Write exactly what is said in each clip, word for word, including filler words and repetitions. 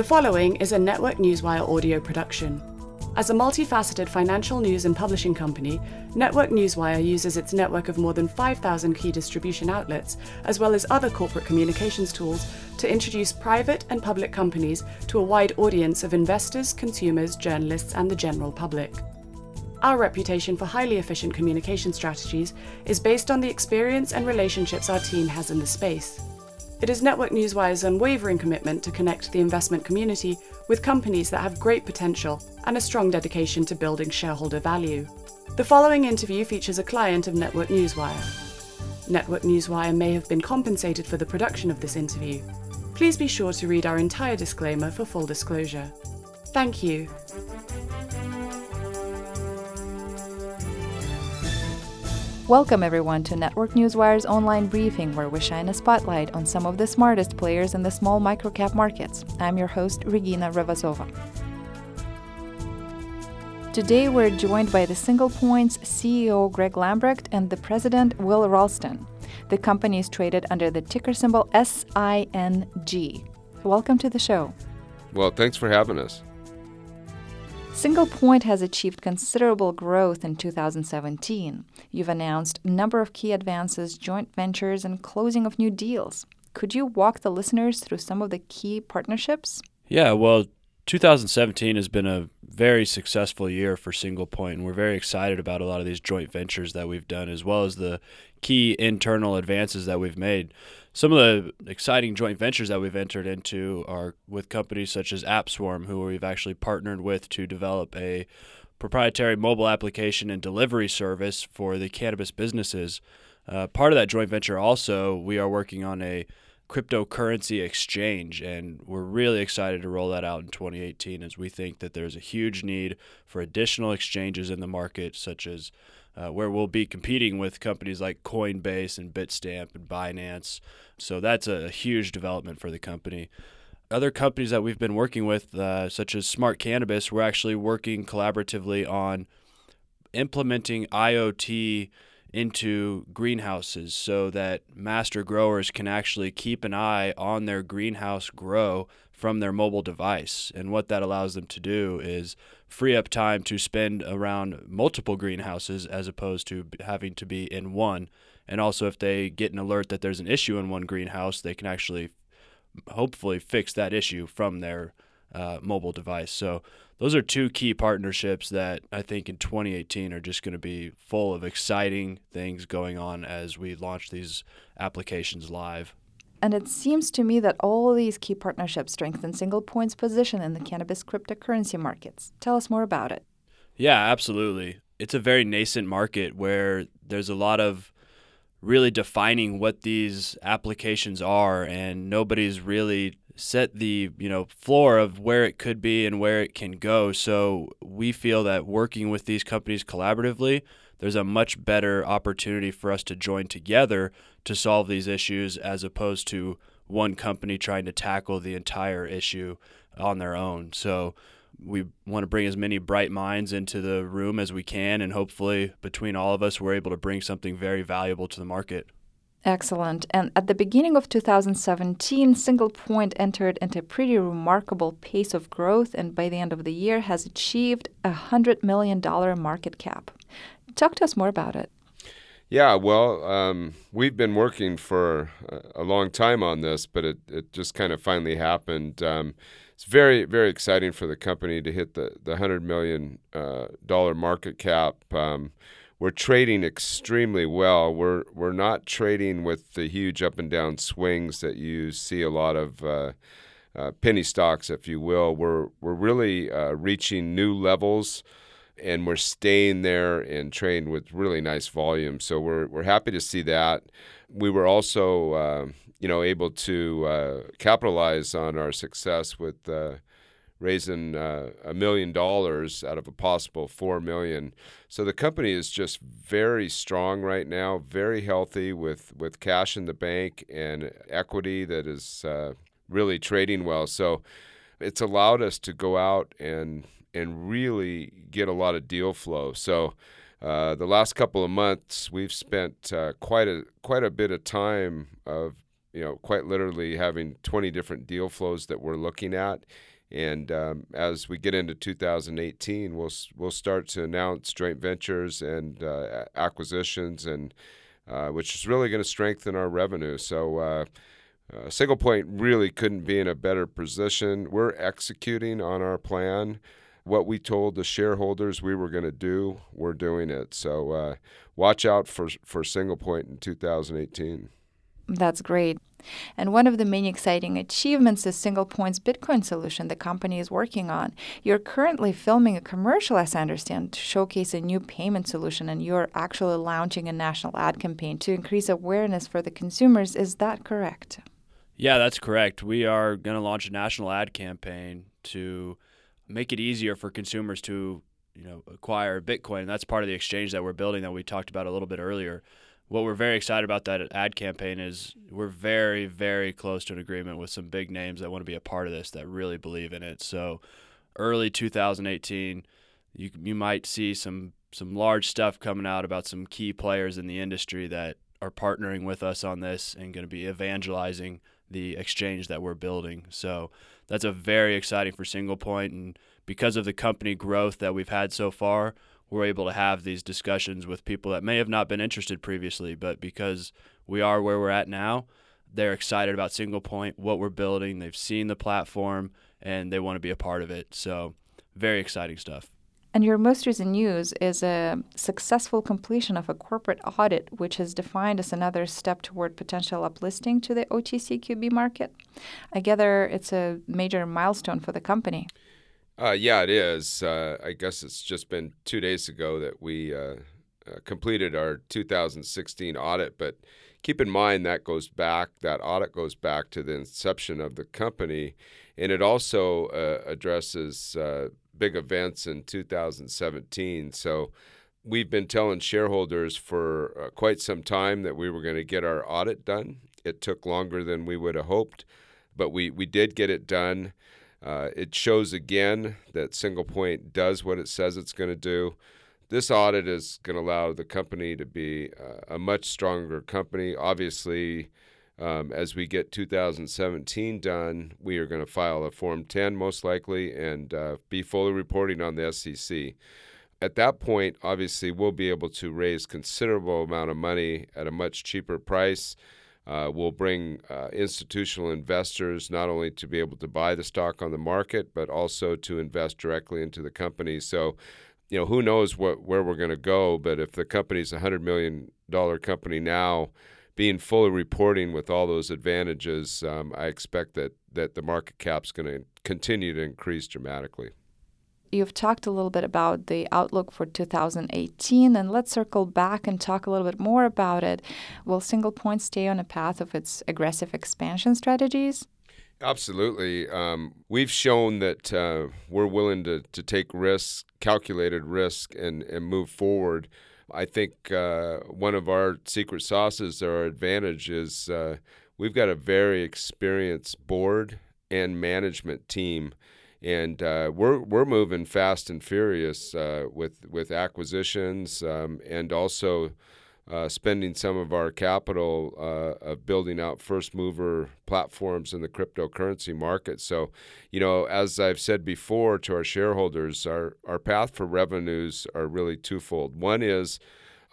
The following is a Network Newswire audio production. As a multifaceted financial news and publishing company, Network Newswire uses its network of more than five thousand key distribution outlets, as well as other corporate communications tools, to introduce private and public companies to a wide audience of investors, consumers, journalists, and the general public. Our reputation for highly efficient communication strategies is based on the experience and relationships our team has in the space. It is Network Newswire's unwavering commitment to connect the investment community with companies that have great potential and a strong dedication to building shareholder value. The following interview features a client of Network Newswire. Network Newswire may have been compensated for the production of this interview. Please be sure to read our entire disclaimer for full disclosure. Thank you. Welcome everyone to Network Newswire's online briefing, where we shine a spotlight on some of the smartest players in the small microcap markets. I'm your host, Regina Revazova. Today we're joined by the SinglePoint's C E O Greg Lambrecht and the president Will Ralston. The company is traded under the ticker symbol S I N G. Welcome to the show. Well, thanks for having us. SinglePoint has achieved considerable growth in two thousand seventeen. You've announced a number of key advances, joint ventures, and closing of new deals. Could you walk the listeners through some of the key partnerships? Yeah, well, two thousand seventeen has been a very successful year for SinglePoint, and we're very excited about a lot of these joint ventures that we've done, as well as the key internal advances that we've made. Some of the exciting joint ventures that we've entered into are with companies such as AppSwarm, who we've actually partnered with to develop a proprietary mobile application and delivery service for the cannabis businesses. Uh, part of that joint venture also, we are working on a cryptocurrency exchange, and we're really excited to roll that out in twenty eighteen, as we think that there's a huge need for additional exchanges in the market, such as Uh, where we'll be competing with companies like Coinbase and Bitstamp and Binance. So that's a, a huge development for the company. Other companies that we've been working with, uh, such as Smart Cannabis, we're actually working collaboratively on implementing I O T into greenhouses so that master growers can actually keep an eye on their greenhouse grow from their mobile device. And what that allows them to do is free up time to spend around multiple greenhouses as opposed to having to be in one. And also, if they get an alert that there's an issue in one greenhouse, they can actually hopefully fix that issue from their uh, mobile device. So those are two key partnerships that I think in twenty eighteen are just going to be full of exciting things going on as we launch these applications live. And it seems to me that all these key partnerships strengthen SinglePoint's position in the cannabis cryptocurrency markets. Tell us more about it. Yeah, absolutely. It's a very nascent market where there's a lot of really defining what these applications are, and nobody's really set the, you know, floor of where it could be and where it can go. So we feel that working with these companies collaboratively, there's a much better opportunity for us to join together to solve these issues as opposed to one company trying to tackle the entire issue on their own. So we want to bring as many bright minds into the room as we can, and hopefully between all of us, we're able to bring something very valuable to the market. Excellent. And at the beginning of two thousand seventeen, SinglePoint entered into a pretty remarkable pace of growth, and by the end of the year has achieved a one hundred million dollars market cap. Talk to us more about it. Yeah, well, um, we've been working for a long time on this, but it, it just kind of finally happened. Um, it's very, very exciting for the company to hit the, the one hundred million dollars uh, market cap. Um We're trading extremely well. We're we're not trading with the huge up and down swings that you see a lot of uh, uh, penny stocks, if you will. We're we're really uh, reaching new levels, and we're staying there and trading with really nice volume. So we're we're happy to see that. We were also uh, you know able to uh, capitalize on our success with Uh, raising a uh, million dollars out of a possible four million. So the company is just very strong right now, very healthy with, with cash in the bank and equity that is uh, really trading well. So it's allowed us to go out and and really get a lot of deal flow. So uh, the last couple of months, we've spent uh, quite a quite a bit of time of you know, quite literally having twenty different deal flows that we're looking at. And um, as we get into two thousand eighteen, we'll we'll start to announce joint ventures and uh, acquisitions, and uh, which is really going to strengthen our revenue. So uh, uh, SinglePoint really couldn't be in a better position. We're executing on our plan. What we told the shareholders we were going to do, we're doing it. So uh, watch out for, for SinglePoint in two thousand eighteen. That's great. And one of the many exciting achievements is SinglePoint's Bitcoin solution the company is working on. You're currently filming a commercial, as I understand, to showcase a new payment solution, and you're actually launching a national ad campaign to increase awareness for the consumers. Is that correct? Yeah, that's correct. We are going to launch a national ad campaign to make it easier for consumers to, you know, acquire Bitcoin. And that's part of the exchange that we're building that we talked about a little bit earlier. What we're very excited about that ad campaign is we're very, very close to an agreement with some big names that want to be a part of this, that really believe in it. So early two thousand eighteen, you you might see some some large stuff coming out about some key players in the industry that are partnering with us on this and going to be evangelizing the exchange that we're building. So that's a very exciting for SinglePoint. And because of the company growth that we've had so far, we're able to have these discussions with people that may have not been interested previously, but because we are where we're at now, they're excited about SinglePoint, what we're building. They've seen the platform, and they want to be a part of it. So very exciting stuff. And your most recent news is a successful completion of a corporate audit, which is defined as another step toward potential uplisting to the O T C Q B market. I gather it's a major milestone for the company. Uh, yeah, it is. Uh, I guess it's just been two days ago that we uh, uh, completed our two thousand sixteen audit. But keep in mind that goes back, that audit goes back to the inception of the company. And it also uh, addresses uh, big events in two thousand seventeen. So we've been telling shareholders for uh, quite some time that we were going to get our audit done. It took longer than we would have hoped, but we, we did get it done. Uh, it shows again that SinglePoint does what it says it's going to do. This audit is going to allow the company to be uh, a much stronger company. Obviously, um, as we get two thousand seventeen done, we are going to file a Form ten most likely and uh, be fully reporting on the S E C. At that point, obviously, we'll be able to raise considerable amount of money at a much cheaper price. Uh, we'll bring uh, institutional investors not only to be able to buy the stock on the market, but also to invest directly into the company. So, you know, who knows what where we're going to go, but if the company's a one hundred million dollars company now, being fully reporting with all those advantages, um, I expect that, that the market cap's going to continue to increase dramatically. You've talked a little bit about the outlook for two thousand eighteen, and let's circle back and talk a little bit more about it. Will SinglePoint stay on a path of its aggressive expansion strategies? Absolutely. Um, we've shown that uh, we're willing to, to take risks, calculated risk, and, and move forward. I think uh, one of our secret sauces or our advantage is uh, we've got a very experienced board and management team. And uh, we're we're moving fast and furious uh, with with acquisitions um, and also uh, spending some of our capital uh, of building out first mover platforms in the cryptocurrency market. So, you know, as I've said before to our shareholders, our our path for revenues are really twofold. One is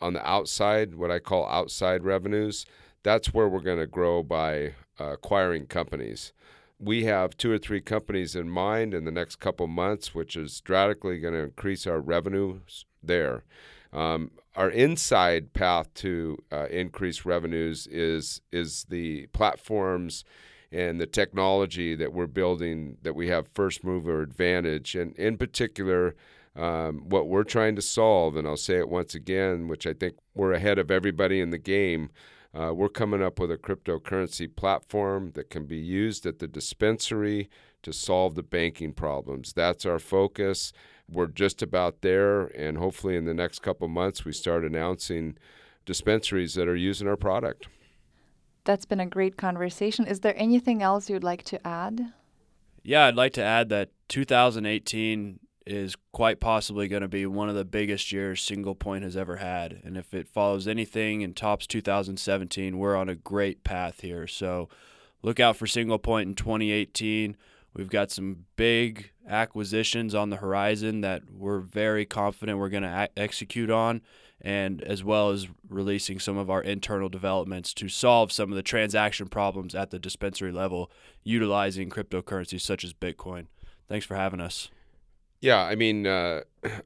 on the outside, what I call outside revenues. That's where we're going to grow by uh, acquiring companies. We have two or three companies in mind in the next couple months, which is drastically going to increase our revenues there. Um, our inside path to uh, increase revenues is is the platforms and the technology that we're building that we have first mover advantage, and in particular, um, what we're trying to solve. And I'll say it once again, which I think we're ahead of everybody in the game. Uh, we're coming up with a cryptocurrency platform that can be used at the dispensary to solve the banking problems. That's our focus. We're just about there, and hopefully in the next couple months we start announcing dispensaries that are using our product. That's been a great conversation. Is there anything else you'd like to add? Yeah, I'd like to add that two thousand eighteen is quite possibly going to be one of the biggest years SinglePoint has ever had. And if it follows anything and tops two thousand seventeen, we're on a great path here. So look out for SinglePoint in twenty eighteen. We've got some big acquisitions on the horizon that we're very confident we're going to execute on, and as well as releasing some of our internal developments to solve some of the transaction problems at the dispensary level utilizing cryptocurrencies such as Bitcoin. Thanks for having us. Yeah, I mean, uh,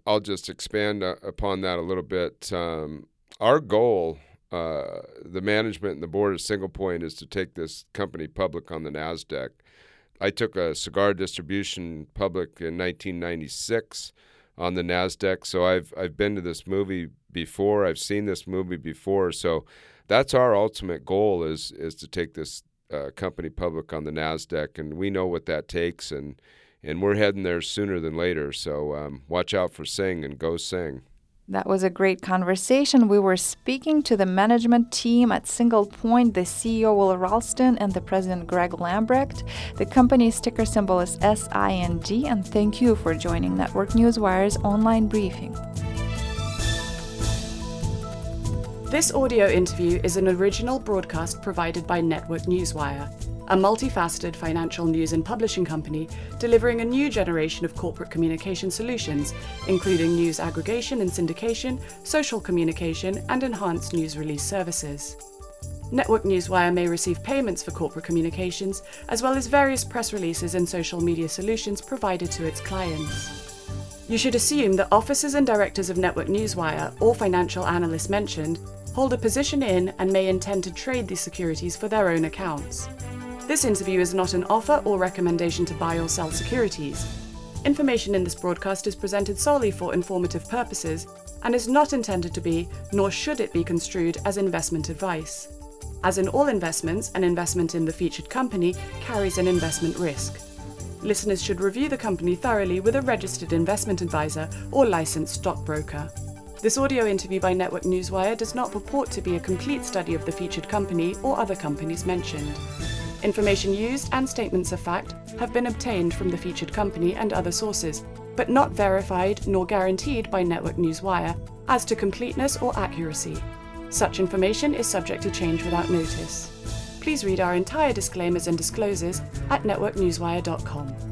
I'll just expand uh, upon that a little bit. Um, our goal, uh, the management and the board of SinglePoint, is to take this company public on the NASDAQ. I took a cigar distribution public in nineteen ninety-six on the NASDAQ, so I've I've been to this movie before. I've seen this movie before, so that's our ultimate goal is is to take this uh, company public on the NASDAQ, and we know what that takes, and and we're heading there sooner than later. So um, watch out for SING and go SING. That was a great conversation. We were speaking to the management team at SinglePoint, the C E O Will Ralston and the president Greg Lambrecht. The company's ticker symbol is S I N G, and thank you for joining Network Newswire's online briefing. This audio interview is an original broadcast provided by Network Newswire, a multifaceted financial news and publishing company delivering a new generation of corporate communication solutions, including news aggregation and syndication, social communication, and enhanced news release services. Network Newswire may receive payments for corporate communications, as well as various press releases and social media solutions provided to its clients. You should assume that officers and directors of Network Newswire or financial analysts mentioned hold a position in and may intend to trade these securities for their own accounts. This interview is not an offer or recommendation to buy or sell securities. Information in this broadcast is presented solely for informative purposes and is not intended to be, nor should it be construed as investment advice. As in all investments, an investment in the featured company carries an investment risk. Listeners should review the company thoroughly with a registered investment advisor or licensed stockbroker. This audio interview by Network Newswire does not purport to be a complete study of the featured company or other companies mentioned. Information used and statements of fact have been obtained from the featured company and other sources, but not verified nor guaranteed by Network Newswire as to completeness or accuracy. Such information is subject to change without notice. Please read our entire disclaimers and disclosures at network newswire dot com.